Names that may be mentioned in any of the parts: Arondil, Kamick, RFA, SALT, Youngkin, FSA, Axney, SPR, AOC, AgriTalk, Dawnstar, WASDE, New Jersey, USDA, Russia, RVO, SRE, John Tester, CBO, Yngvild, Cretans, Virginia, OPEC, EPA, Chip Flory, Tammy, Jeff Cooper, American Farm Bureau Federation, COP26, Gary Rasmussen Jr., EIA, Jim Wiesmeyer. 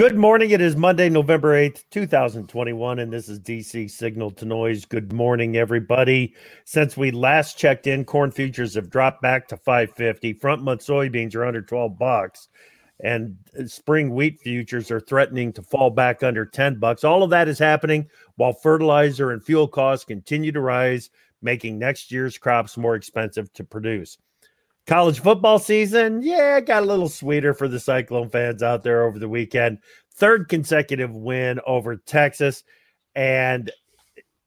Good morning. It is Monday, November 8th, 2021, and this is DC Signal to Noise. Good morning, everybody. Since we last checked in, corn futures have dropped back to $5.50. Front month soybeans are under $12, and spring wheat futures are threatening to fall back under $10. All of that is happening while fertilizer and fuel costs continue to rise, making next year's crops more expensive to produce. College football season, got a little sweeter for the Cyclone fans out there over the weekend. Third consecutive win over Texas. And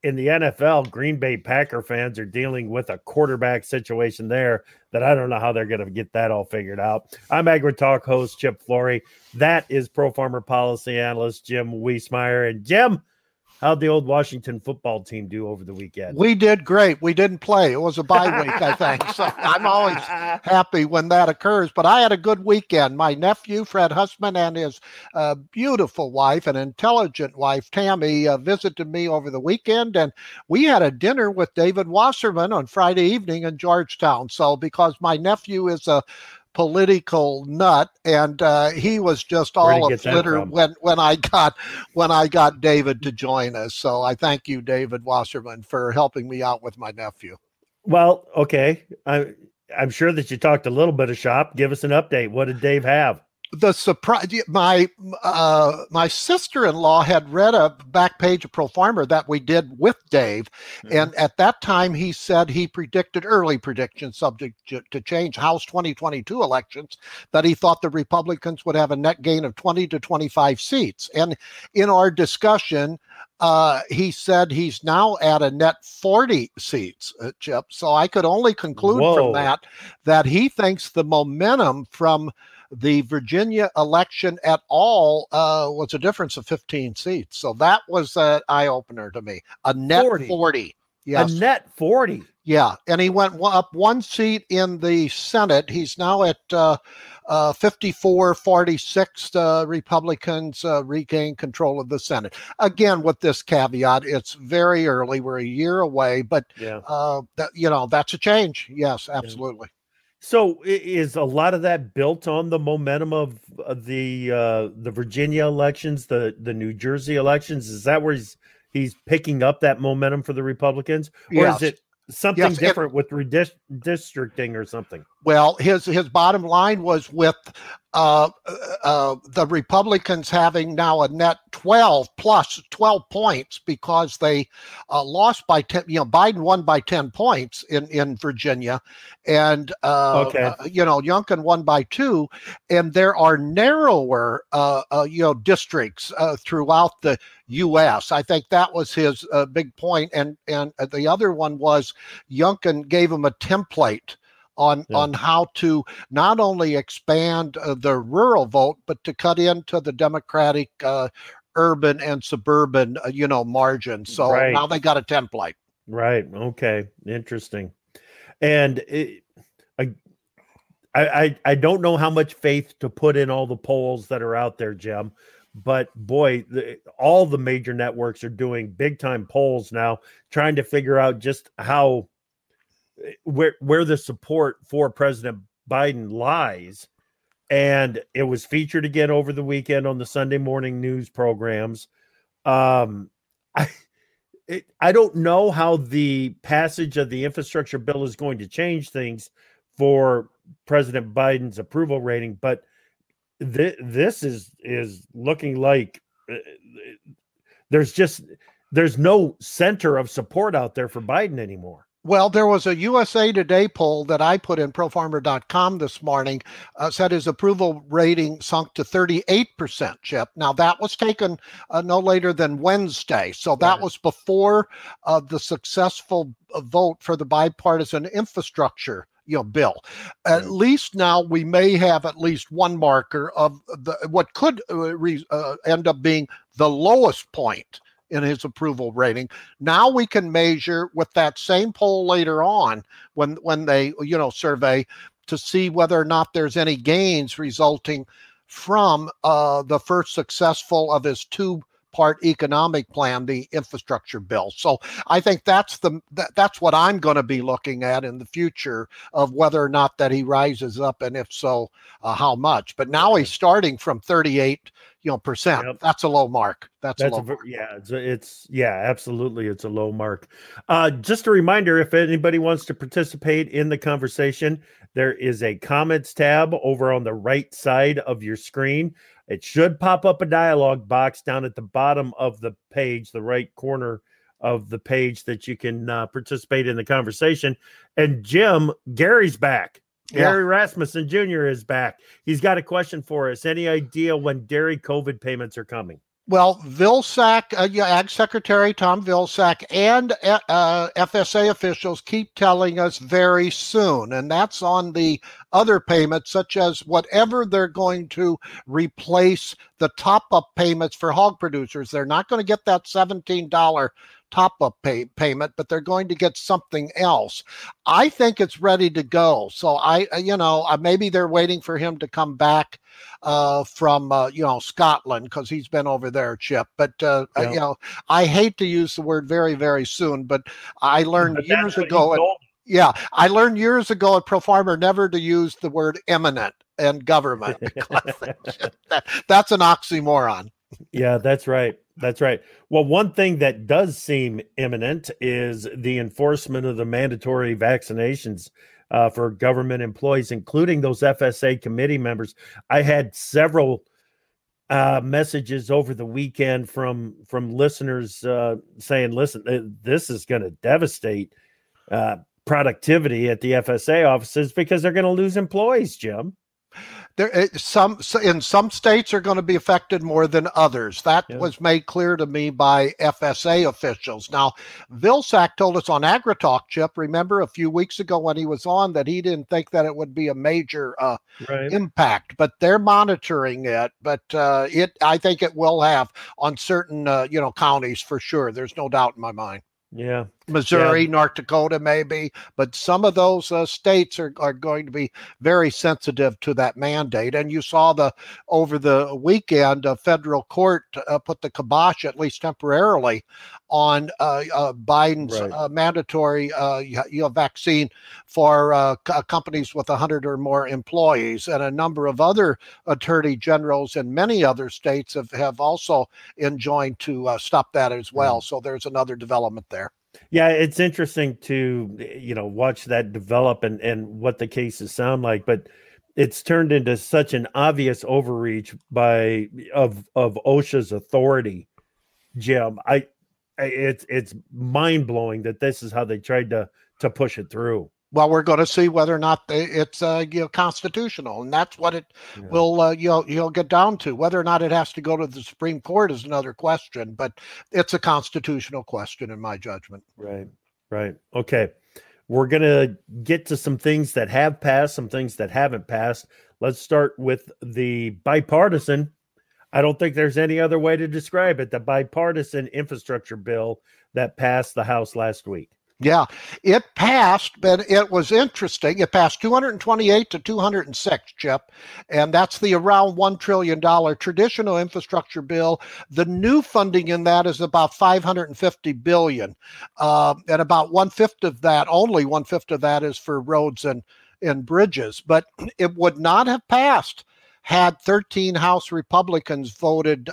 in the NFL, Green Bay Packer fans are dealing with a quarterback situation there that I don't know how they're going to get that all figured out. I'm AgriTalk host Chip Flory. That is ProFarmer policy analyst Jim Wiesmeyer. And Jim, how'd the old Washington football team do over the weekend? We did great. We didn't play. It was a bye week, I think. So I'm always happy when that occurs. But I had a good weekend. My nephew, Fred Husman, and his beautiful wife and intelligent wife, Tammy, visited me over the weekend. And we had a dinner with David Wasserman on Friday evening in Georgetown. So because my nephew is a political nut, and he was just all a flitter when I got David to join us. So I thank you, David Wasserman, for helping me out with my nephew. Well, okay, I'm sure that you talked a little bit of shop. Give us an update. What did Dave have? The surprise, my sister-in-law had read a back page of ProFarmer that we did with Dave, and at that time he said he predicted early predictions subject to change House 2022 elections that he thought the Republicans would have a net gain of 20 to 25 seats. And in our discussion, he said he's now at a net 40 seats, Chip. So I could only conclude from that he thinks the momentum from the Virginia election at all was a difference of 15 seats. So that was an eye-opener to me. A net 40. Yes. A net 40. Yeah. And he went up one seat in the Senate. He's now at 54-46. Republicans regained control of the Senate. Again, with this caveat, it's very early. We're a year away. But, that's a change. Yes, absolutely. Yeah. So is a lot of that built on the momentum of the Virginia elections, the New Jersey elections? Is that where he's picking up that momentum for the Republicans? Or is it something different with redistricting or something? Well, his bottom line was with the Republicans having now a net 12 plus 12 points because they lost by 10. You know, Biden won by 10 points in Virginia, and Youngkin won by 2, and there are narrower districts throughout the U.S. I think that was his big point, and the other one was Youngkin gave him a template on how to not only expand the rural vote, but to cut into the Democratic urban and suburban, margin. So now they got a template. Right. Okay. Interesting. And I don't know how much faith to put in all the polls that are out there, Jim, but boy, all the major networks are doing big time polls now, trying to figure out just how, where the support for President Biden lies. And it was featured again over the weekend on the Sunday morning news programs. I don't know how the passage of the infrastructure bill is going to change things for President Biden's approval rating, but this is looking like there's no center of support out there for Biden anymore. Well, there was a USA Today poll that I put in ProFarmer.com this morning, said his approval rating sunk to 38%, Chip. Now, that was taken no later than Wednesday. So that was before the successful vote for the bipartisan infrastructure bill. At least now we may have at least one marker of what could end up being the lowest point in his approval rating. Now we can measure with that same poll later on when they, survey to see whether or not there's any gains resulting from the first successful of his two-part economic plan, the infrastructure bill. So I think that's what I'm going to be looking at in the future of whether or not that he rises up, and if so, how much. But now he's starting from 38 percent. Yep. That's a low mark. That's a low mark. Yeah, it's absolutely. It's a low mark. Just a reminder, if anybody wants to participate in the conversation, there is a comments tab over on the right side of your screen. It should pop up a dialogue box down at the bottom of the page, the right corner of the page, that you can participate in the conversation. And Jim, Gary's back. Yeah. Gary Rasmussen Jr. is back. He's got a question for us. Any idea when dairy COVID payments are coming? Well, Vilsack, Ag Secretary Tom Vilsack, and FSA officials keep telling us very soon, and that's on the other payments, such as whatever they're going to replace the top-up payments for hog producers. They're not going to get that $17 top-up payment, but they're going to get something else. I think it's ready to go. So maybe they're waiting for him to come back from Scotland, because he's been over there, Chip. But I hate to use the word very, very soon, but I learned years ago. I learned years ago at ProFarmer never to use the word imminent and government, because that's an oxymoron. Yeah, that's right. That's right. Well, one thing that does seem imminent is the enforcement of the mandatory vaccinations for government employees, including those FSA committee members. I had several messages over the weekend from listeners saying, listen, this is going to devastate productivity at the FSA offices because they're going to lose employees, Jim. Some states are going to be affected more than others. That was made clear to me by FSA officials. Now, Vilsack told us on AgriTalk, Chip, remember a few weeks ago when he was on, that he didn't think that it would be a major impact, but they're monitoring it. But I think it will have on certain counties for sure. There's no doubt in my mind. Yeah, Missouri, North Dakota, maybe, but some of those states are going to be very sensitive to that mandate. And you saw over the weekend, a federal court put the kibosh, at least temporarily, on Biden's mandatory vaccine for companies with 100 or more employees. And a number of other attorney generals in many other states have also enjoined to stop that as well. So there's another development there. Yeah, it's interesting to watch that develop and what the cases sound like, but it's turned into such an obvious overreach of OSHA's authority, Jim. It's mind blowing that this is how they tried to push it through. Well, we're going to see whether or not it's constitutional, and that's what it will you'll get down to. Whether or not it has to go to the Supreme Court is another question, but it's a constitutional question in my judgment. Right. Okay, we're going to get to some things that have passed, some things that haven't passed. Let's start with the bipartisan. I don't think there's any other way to describe it. The bipartisan infrastructure bill that passed the House last week. Yeah, it passed, but it was interesting. It passed 228 to 206, Chip, and that's the around $1 trillion traditional infrastructure bill. The new funding in that is about $550 billion, and about only one-fifth of that is for roads and bridges. But it would not have passed had 13 House Republicans voted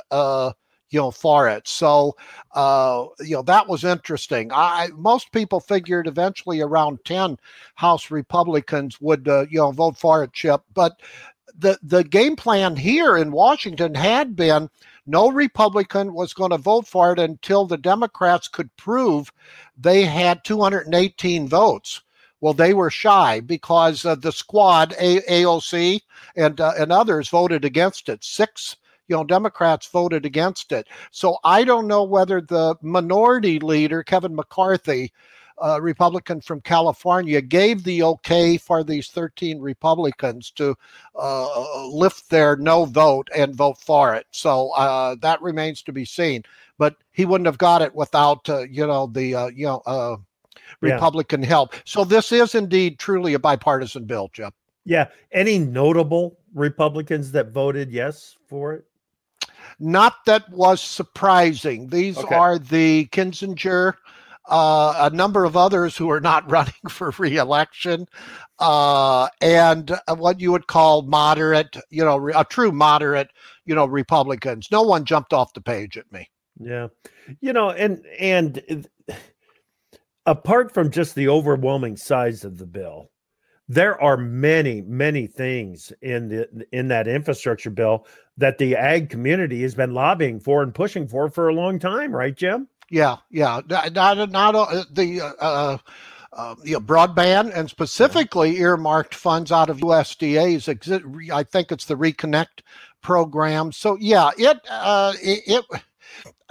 for it. So, that was interesting. Most people figured eventually around 10 House Republicans would, vote for it, Chip. But the game plan here in Washington had been no Republican was going to vote for it until the Democrats could prove they had 218 votes. Well, they were shy because the squad, AOC and others voted against it. Six Democrats voted against it. So I don't know whether the minority leader, Kevin McCarthy, Republican from California, gave the okay for these 13 Republicans to lift their no vote and vote for it. So that remains to be seen. But he wouldn't have got it without, Republican help. So this is indeed truly a bipartisan bill, Jeff. Yeah. Any notable Republicans that voted yes for it? Not that was surprising. These are the Kinzinger, a number of others who are not running for re-election, and what you would call moderate, you know, a true moderate, you know, Republicans. No one jumped off the page at me. Yeah. You know, and apart from just the overwhelming size of the bill, there are many, many things in that infrastructure bill that the ag community has been lobbying for and pushing for a long time, right, Jim? Yeah, yeah. You know, broadband, and specifically earmarked funds out of USDA's, I think it's the Reconnect program. So yeah,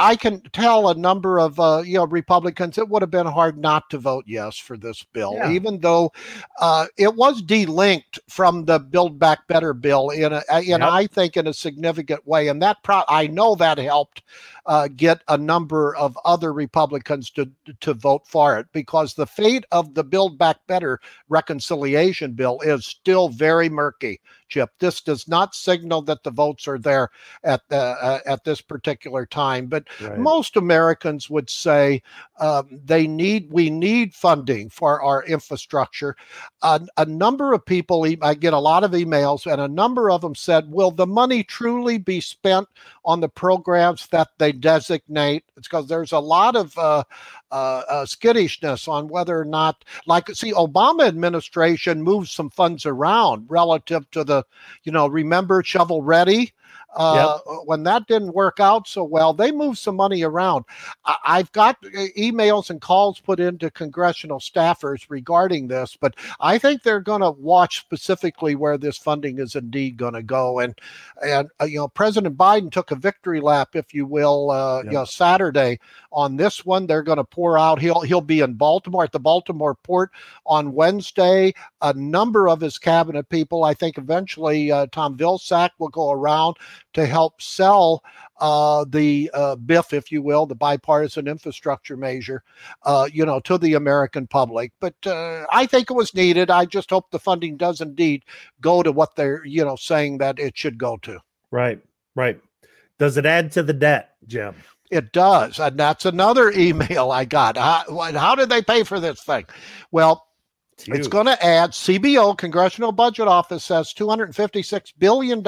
I can tell a number of you know, Republicans, it would have been hard not to vote yes for this bill, yeah, even though it was delinked from the Build Back Better bill in I think in a significant way, and that I know that helped get a number of other Republicans to vote for it, because the fate of the Build Back Better reconciliation bill is still very murky. Chip, this does not signal that the votes are there at this particular time, but right, most Americans would say we need funding for our infrastructure. A number of people, I get a lot of emails, and a number of them said, will the money truly be spent on the programs that they designate? It's because there's a lot of skittishness on whether or not, Obama administration moved some funds around relative to the, you know, remember shovel ready? When that didn't work out so well, they moved some money around. I've got emails and calls put into congressional staffers regarding this, but I think they're going to watch specifically where this funding is indeed going to go. And you know, President Biden took a victory lap, if you will, you know, Saturday on this one. They're going to pour out. He'll be in Baltimore at the Baltimore port on Wednesday. A number of his cabinet people, I think eventually Tom Vilsack will go around to help sell the BIF, if you will, the bipartisan infrastructure measure, you know, to the American public. But I think it was needed. I just hope the funding does indeed go to what they're, you know, saying that it should go to. Right, right. Does it add to the debt, Jim? It does. And that's another email I got. How did they pay for this thing? Well, it's going to add, CBO, Congressional Budget Office says $256 billion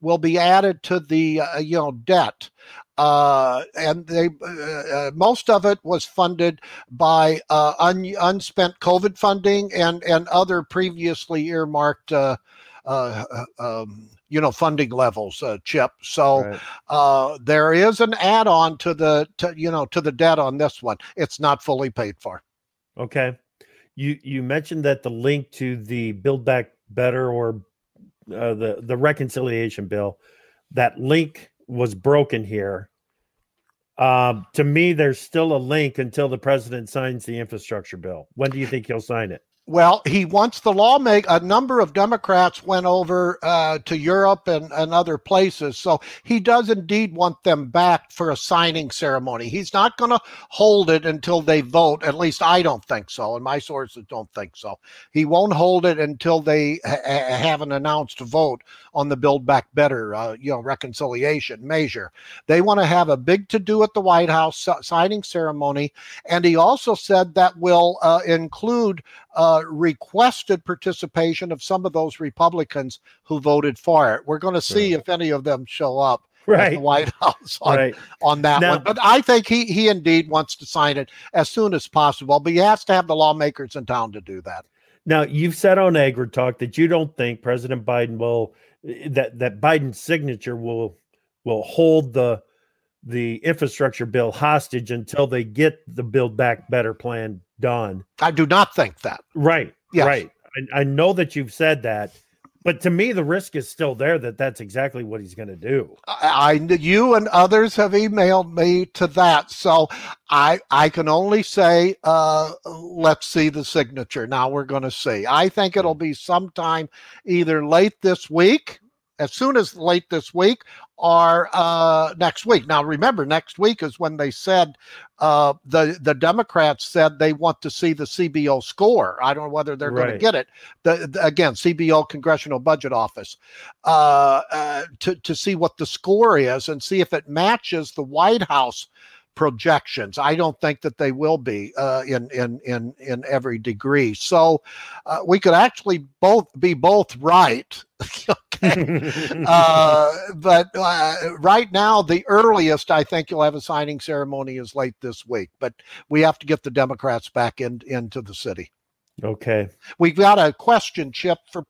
will be added to the, you know, debt. And they most of it was funded by unspent COVID funding and other previously earmarked you know, funding levels, Chip. So right, there is an add-on to the debt on this one. It's not fully paid for. Okay. You mentioned that the link to the Build Back Better or the reconciliation bill, that link was broken here. To me, there's still a link until the president signs the infrastructure bill. When do you think he'll sign it? Well, he wants the lawmaker. A number of Democrats went over to Europe and other places. So he does indeed want them back for a signing ceremony. He's not going to hold it until they vote. At least I don't think so. And my sources don't think so. He won't hold it until they have an announced vote on the Build Back Better, you know, reconciliation measure. They want to have a big to-do at the White House signing ceremony. And he also said that will include requested participation of some of those Republicans who voted for it. We're going to see if any of them show up at the White House on that now, one. But I think he indeed wants to sign it as soon as possible, but he has to have the lawmakers in town to do that. Now, you've said on AgriTalk that you don't think President Biden will, that Biden's signature will hold the infrastructure bill hostage until they get the Build Back Better plan done. I do not think that. Right. Yes. Right. I know that you've said that, but to me, the risk is still there that that's exactly what he's going to do. You and others have emailed me to that. So I can only say, let's see the signature. Now we're going to see. I think it'll be sometime either late this week, as soon as late this week, or next week. Now, remember, next week is when they said the Democrats said they want to see the CBO score. I don't know whether they're going to get it. Again, CBO, Congressional Budget Office, to see what the score is and see if it matches the White House projections. I don't think that they will be in every degree. So we could actually both right. Okay. But right now, the earliest I think you'll have a signing ceremony is late this week. But we have to get the Democrats back into the city. Okay. We've got a question, Chip, for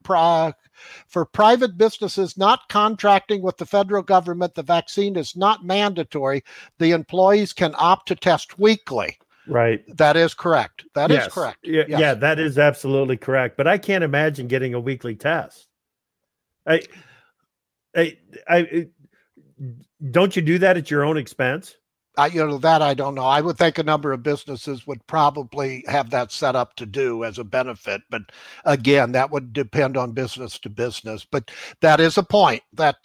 private businesses not contracting with the federal government. The vaccine is not mandatory. The employees can opt to test weekly. Right. That is correct. That yes. is correct. Yeah, yes. yeah, that is absolutely correct. But I can't imagine getting a weekly test. I don't you do that at your own expense? That I don't know. I would think a number of businesses would probably have that set up to do as a benefit. But again, that would depend on business to business. But that is a point that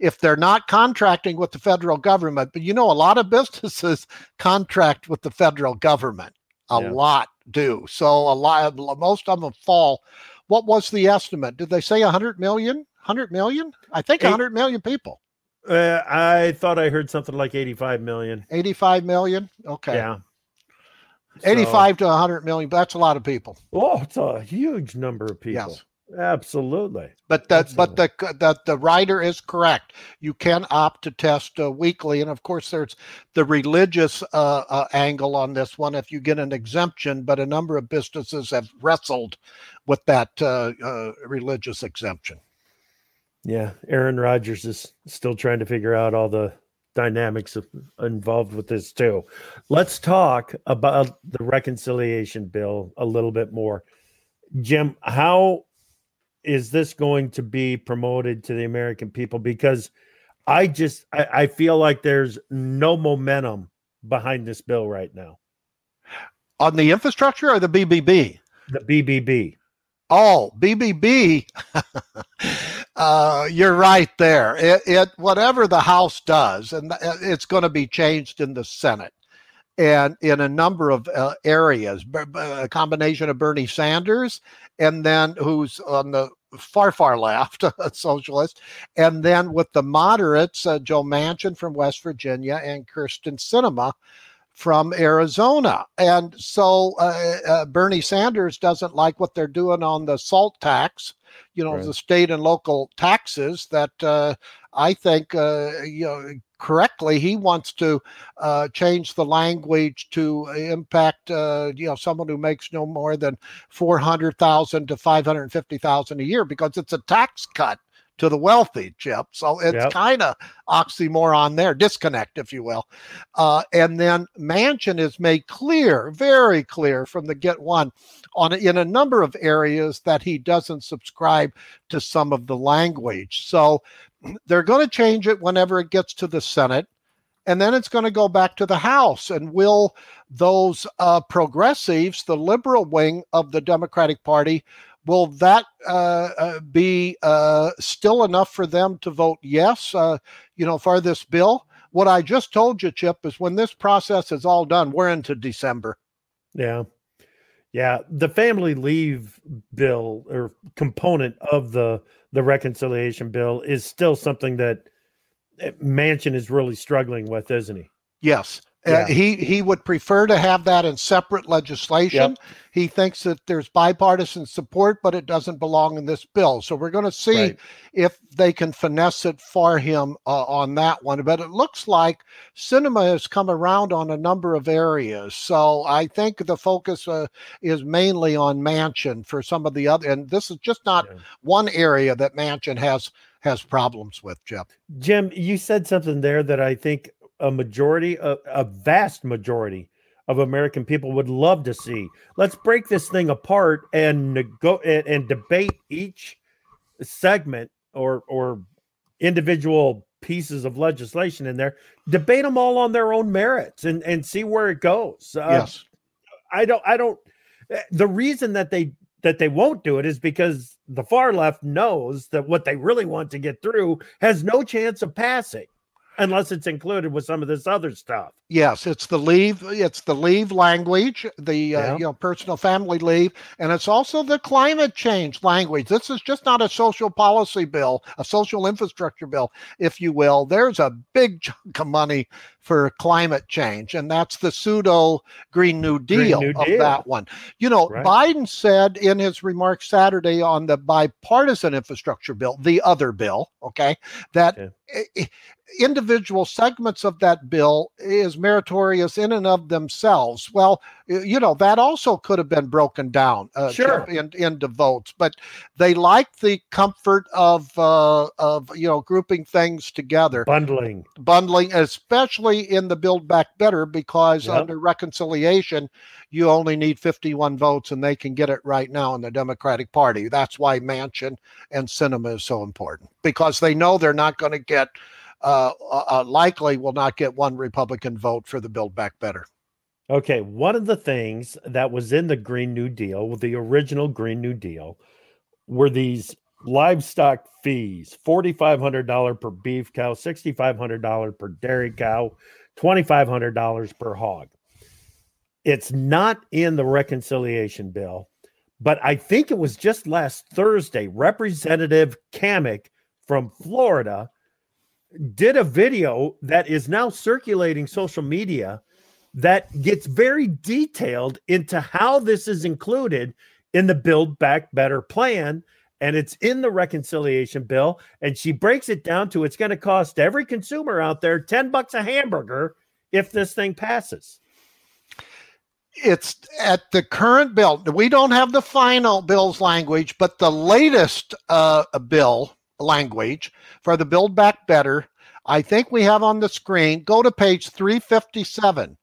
if they're not contracting with the federal government, but a lot of businesses contract with the federal government. A lot do. So most of them fall. What was the estimate? Did they say 100 million? 100 million? I think 100 million people. I thought I heard something like 85 million. 85 million? Okay. Yeah. So, 85 to 100 million. That's a lot of people. Oh, it's a huge number of people. Yes. Absolutely. But the writer is correct. You can opt to test weekly. And of course, there's the religious angle on this one if you get an exemption. But a number of businesses have wrestled with that religious exemption. Yeah, Aaron Rodgers is still trying to figure out all the dynamics involved with this too. Let's talk about the reconciliation bill a little bit more. Jim, how is this going to be promoted to the American people? Because I feel like there's no momentum behind this bill right now. On the infrastructure or the BBB? The BBB. Oh, BBB. You're right there. It whatever the House does, and it's going to be changed in the Senate and in a number of areas, a combination of Bernie Sanders and then who's on the far left, a socialist, and then with the moderates, Joe Manchin from West Virginia and Kirsten Sinema from Arizona. And so Bernie Sanders doesn't like what they're doing on the SALT tax, right. The state and local taxes that I think, correctly, he wants to change the language to impact, someone who makes no more than $400,000 to $550,000 a year because it's a tax cut to the wealthy, Chip. So it's kind of oxymoron there, disconnect, if you will. And then Manchin is made clear, very clear from the get one in a number of areas that he doesn't subscribe to some of the language. So they're going to change it whenever it gets to the Senate. And then it's going to go back to the House. And will those progressives, the liberal wing of the Democratic Party, will that be still enough for them to vote yes, for this bill? What I just told you, Chip, is when this process is all done, we're into December. Yeah. Yeah. The family leave bill or component of the reconciliation bill is still something that Manchin is really struggling with, isn't he? Yes. Yeah. He would prefer to have that in separate legislation. Yep. He thinks that there's bipartisan support, but it doesn't belong in this bill. So we're going to see if they can finesse it for him on that one. But it looks like Sinema has come around on a number of areas. So I think the focus is mainly on Manchin for some of the other. And this is just not one area that Manchin has problems with, Jeff. Jim, you said something there that I think a vast majority of American people would love to see. Let's break this thing apart and debate each segment or individual pieces of legislation in there. Debate them all on their own merits and see where it goes. Yes. I don't. The reason that they won't do it is because the far left knows that what they really want to get through has no chance of passing. Unless it's included with some of this other stuff. Yes, it's the leave language, the personal family leave, and it's also the climate change language. This is just not a social policy bill, a social infrastructure bill, if you will. There's a big chunk of money for climate change. And that's the pseudo Green New Deal of that one. You know, right. Biden said in his remarks Saturday on the bipartisan infrastructure bill, the other bill, okay, that individual segments of that bill is meritorious in and of themselves. Well, you know, that also could have been broken down into votes, but they like the comfort of you know, grouping things together. Bundling, especially in the Build Back Better, because under reconciliation, you only need 51 votes and they can get it right now in the Democratic Party. That's why Manchin and Sinema is so important, because they know they're not going to get likely will not get one Republican vote for the Build Back Better. Okay, one of the things that was in the Green New Deal, the original Green New Deal, were these livestock fees, $4,500 per beef cow, $6,500 per dairy cow, $2,500 per hog. It's not in the reconciliation bill, but I think it was just last Thursday, Representative Kamick from Florida did a video that is now circulating social media that gets very detailed into how this is included in the Build Back Better plan, and it's in the reconciliation bill, and she breaks it down to it's going to cost every consumer out there $10 a hamburger if this thing passes. It's at the current bill. We don't have the final bill's language, but the latest bill language for the Build Back Better, I think we have on the screen. Go to page 357.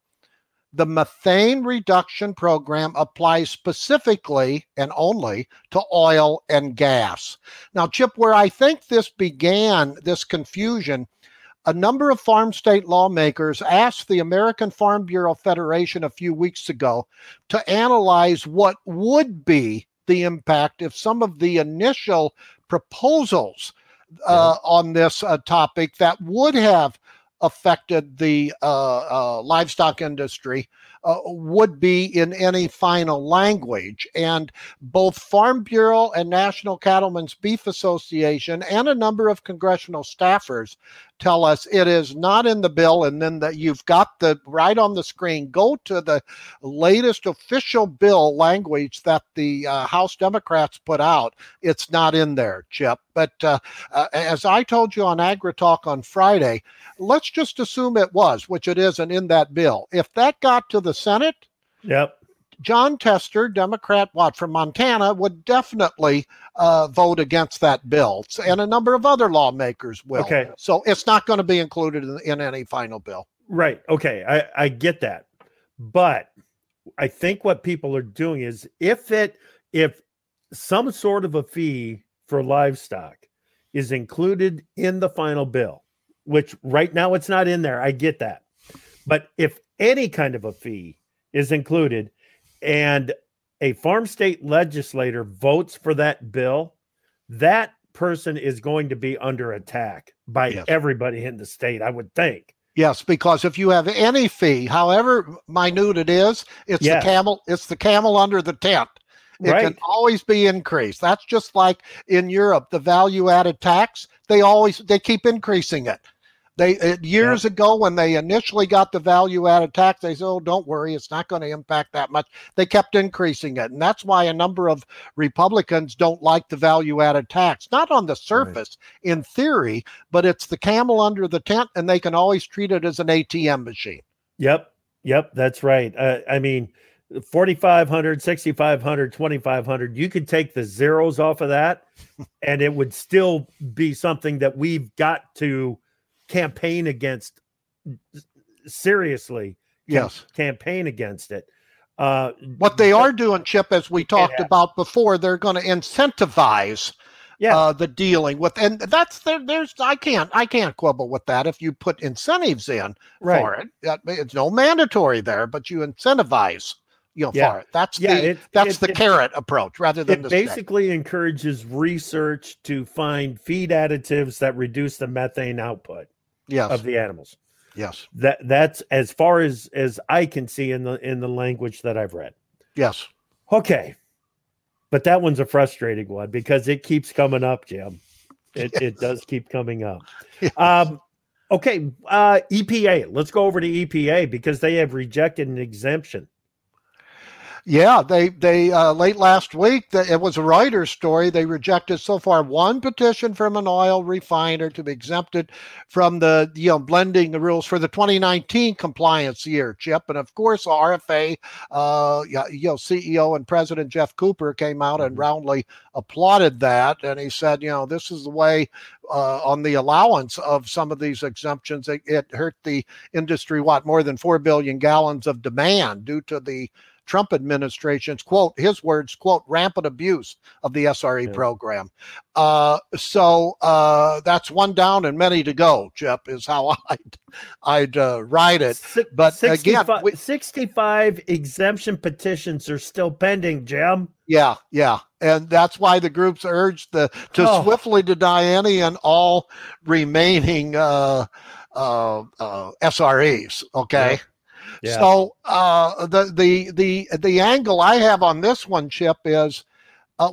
The methane reduction program applies specifically and only to oil and gas. Now, Chip, where I think this began, this confusion, a number of farm state lawmakers asked the American Farm Bureau Federation a few weeks ago to analyze what would be the impact if some of the initial proposals on this topic that would have affected the livestock industry would be in any final language. And both Farm Bureau and National Cattlemen's Beef Association and a number of congressional staffers tell us it is not in the bill. And then that you've got the right on the screen. Go to the latest official bill language that the House Democrats put out. It's not in there, Chip. But as I told you on AgriTalk on Friday, let's just assume it was, which it isn't in that bill. If that got to the Senate, John Tester, Democrat from Montana, would definitely vote against that bill, and a number of other lawmakers will. Okay. So it's not going to be included in any final bill. Right. Okay. I get that. But I think what people are doing is if some sort of a fee for livestock is included in the final bill, which right now it's not in there. I get that. But if any kind of a fee is included and a farm state legislator votes for that bill, that person is going to be under attack by everybody in the state, I would think. Yes, because if you have any fee, however minute it is, it's the camel under the tent. It can always be increased. That's just like in Europe, the value-added tax, they keep increasing it. They years ago, when they initially got the value-added tax, they said, oh, don't worry, it's not going to impact that much. They kept increasing it. And that's why a number of Republicans don't like the value-added tax. Not on the surface, in theory, but it's the camel under the tent, and they can always treat it as an ATM machine. Yep, that's right. I mean, 4,500, 6,500, 2,500, you could take the zeros off of that, and it would still be something that we've got to campaign against seriously. Yes, campaign against it. What they are doing, Chip, as we talked about before, they're going to incentivize the dealing with, and that's there's I can't quibble with that. If you put incentives in for it, it's no mandatory there, but you incentivize for it. That's the carrot approach rather than the stick. It basically encourages research to find feed additives that reduce the methane output of the animals. Yes. That's as far as I can see in the language that I've read. Yes. Okay. But that one's a frustrating one because it keeps coming up, Jim. It does keep coming up. Yes. Okay, EPA. Let's go over to EPA because they have rejected an exemption. Yeah, they late last week, it was a Reuters story. They rejected so far one petition from an oil refiner to be exempted from the blending the rules for the 2019 compliance year, Chip. And of course, RFA, CEO and President Jeff Cooper came out and roundly applauded that. And he said, you know, this is the way on the allowance of some of these exemptions. It hurt the industry, what, more than 4 billion gallons of demand due to the Trump administration's, quote, his words, quote, rampant abuse of the SRE program. So that's one down and many to go, Chip, is how I'd write it. But 65, again, 65 exemption petitions are still pending, Jim. Yeah. And that's why the groups urged to swiftly deny any and all remaining SREs, okay? Yeah. Yeah. So the angle I have on this one, Chip, is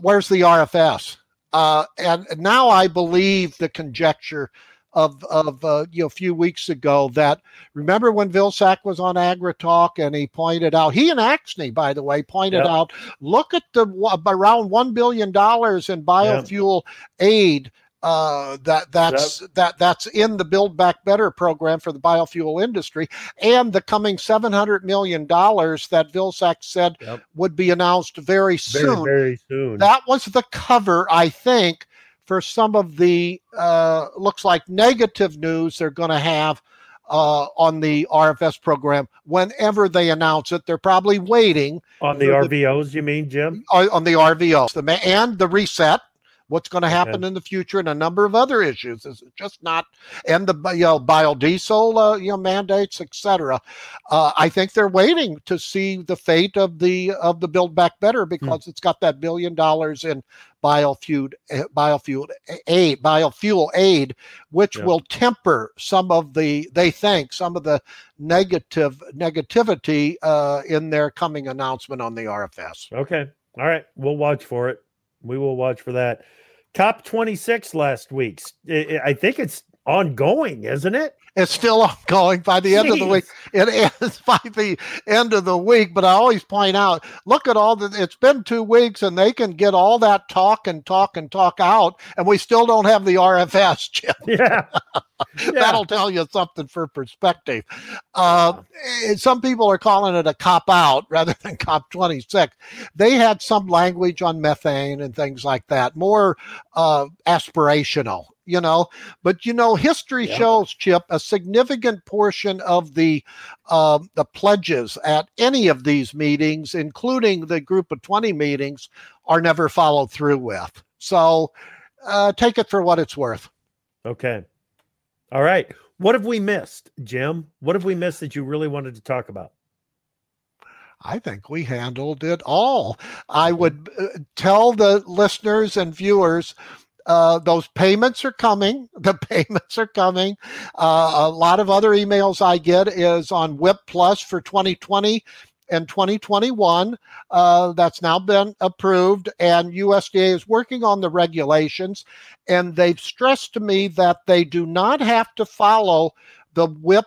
where's the RFS? And now I believe the conjecture of a few weeks ago that, remember when Vilsack was on AgriTalk and he pointed out, he and Axney, by the way, pointed out, look at the around $1 billion in biofuel aid that's in the Build Back Better program for the biofuel industry, and the coming $700 million that Vilsack said would be announced very soon. Very soon. That was the cover, I think, for some of the looks like negative news they're going to have on the RFS program. Whenever they announce it, they're probably waiting on the RVOs. You mean, Jim? On the RVOs and the reset. What's going to happen in the future, and a number of other issues. It's just not, and the biodiesel mandates, etc. I think they're waiting to see the fate of the Build Back Better because it's got that $1 billion in biofuel aid, which will temper some of the negativity in their coming announcement on the RFS. Okay, all right, we'll watch for it. We will watch for that. COP26 last week. I think it's ongoing, isn't it? It's still ongoing by the end of the week. It ends by the end of the week, but I always point out, look at all the, it's been 2 weeks and they can get all that talk out, and we still don't have the RFS, Chip. Yeah. That'll tell you something for perspective. Some people are calling it a cop-out rather than COP26. They had some language on methane and things like that, more aspirational. History shows, Chip, a significant portion of the pledges at any of these meetings, including the Group of 20 meetings, are never followed through with. So take it for what it's worth. Okay. All right. What have we missed, Jim? What have we missed that you really wanted to talk about? I think we handled it all. I would tell the listeners and viewers those payments are coming. The payments are coming. A lot of other emails I get is on WIP Plus for 2020 and 2021. That's now been approved, and USDA is working on the regulations. And they've stressed to me that they do not have to follow the WIP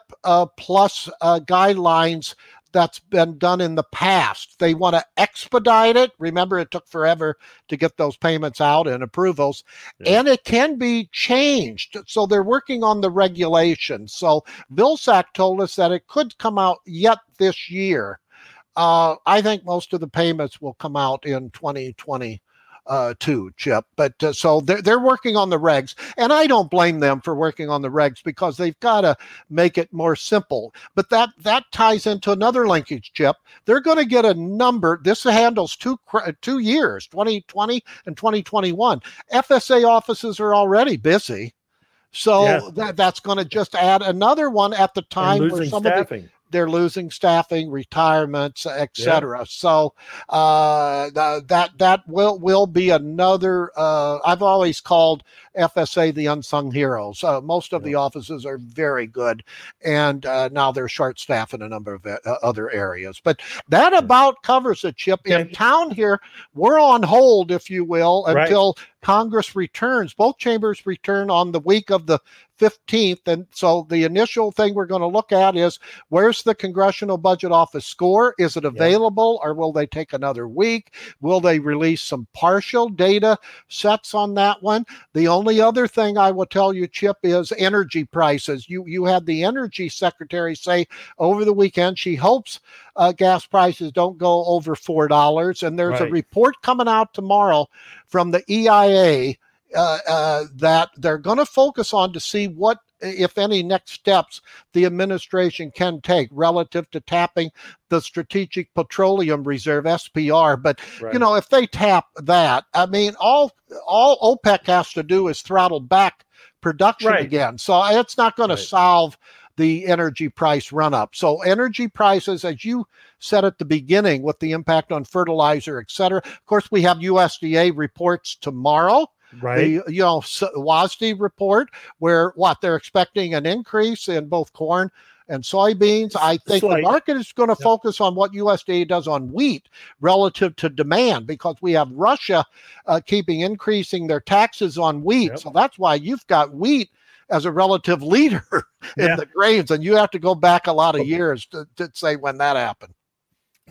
Plus guidelines that's been done in the past. They want to expedite it. Remember, it took forever to get those payments out and approvals, and it can be changed. So they're working on the regulations. So Vilsack told us that it could come out yet this year. I think most of the payments will come out in 2020. Too, Chip. But so they're working on the regs, and I don't blame them for working on the regs because they've got to make it more simple. But that ties into another linkage, Chip. They're going to get a number. This handles two years, 2020 and 2021. FSA offices are already busy, so that's going to just add another one at the time where somebody. They're losing staffing, retirements, etc. Yeah. So that will be another. I've always called FSA, the unsung heroes. Most of the offices are very good, and now they're short staff in a number of other areas. But that about covers it, Chip. In town here, we're on hold, if you will, until Congress returns. Both chambers return on the week of the 15th. And so the initial thing we're going to look at is, where's the Congressional Budget Office score? Is it available, or will they take another week? Will they release some partial data sets on that one? The only other thing I will tell you, Chip, is energy prices. You had the energy secretary say over the weekend she hopes gas prices don't go over $4. And there's a report coming out tomorrow from the EIA that they're going to focus on to see what, if any, next steps the administration can take relative to tapping the Strategic Petroleum Reserve, SPR. But, you know, if they tap that, I mean, all OPEC has to do is throttle back production again. So it's not going to solve the energy price run up. So energy prices, as you said at the beginning, with the impact on fertilizer, et cetera. Of course, we have USDA reports tomorrow. The WASDE report, where they're expecting an increase in both corn and soybeans. I think the market is going to focus on what USDA does on wheat relative to demand, because we have Russia keeping increasing their taxes on wheat. So that's why you've got wheat as a relative leader in the grains. And you have to go back a lot of years to say when that happened.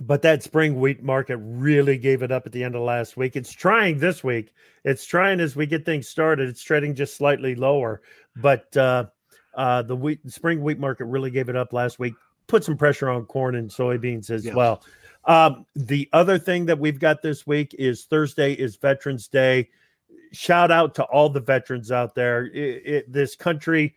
But that spring wheat market really gave it up at the end of last week. It's trying this week. It's trying as we get things started. It's trading just slightly lower. But spring wheat market really gave it up last week. Put some pressure on corn and soybeans as well. The other thing that we've got this week is Thursday is Veterans Day. Shout out to all the veterans out there. This country,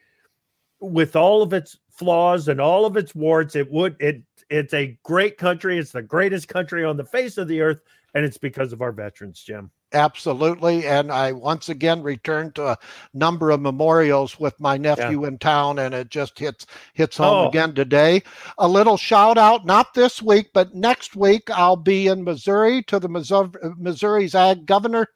with all of its flaws and all of its warts, it's a great country. It's the greatest country on the face of the earth, and it's because of our veterans, Jim. Absolutely. And I once again returned to a number of memorials with my nephew in town, and it just hits home again today. A little shout out, not this week, but next week I'll be in Missouri to the Missouri's Ag Governor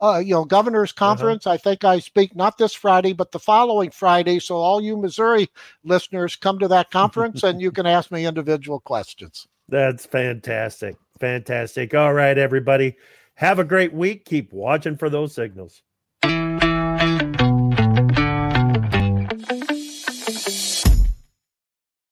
Governor's Conference. I think I speak not this Friday, but the following Friday. So all you Missouri listeners, come to that conference and you can ask me individual questions. That's fantastic. Fantastic. All right, everybody. Have a great week. Keep watching for those signals.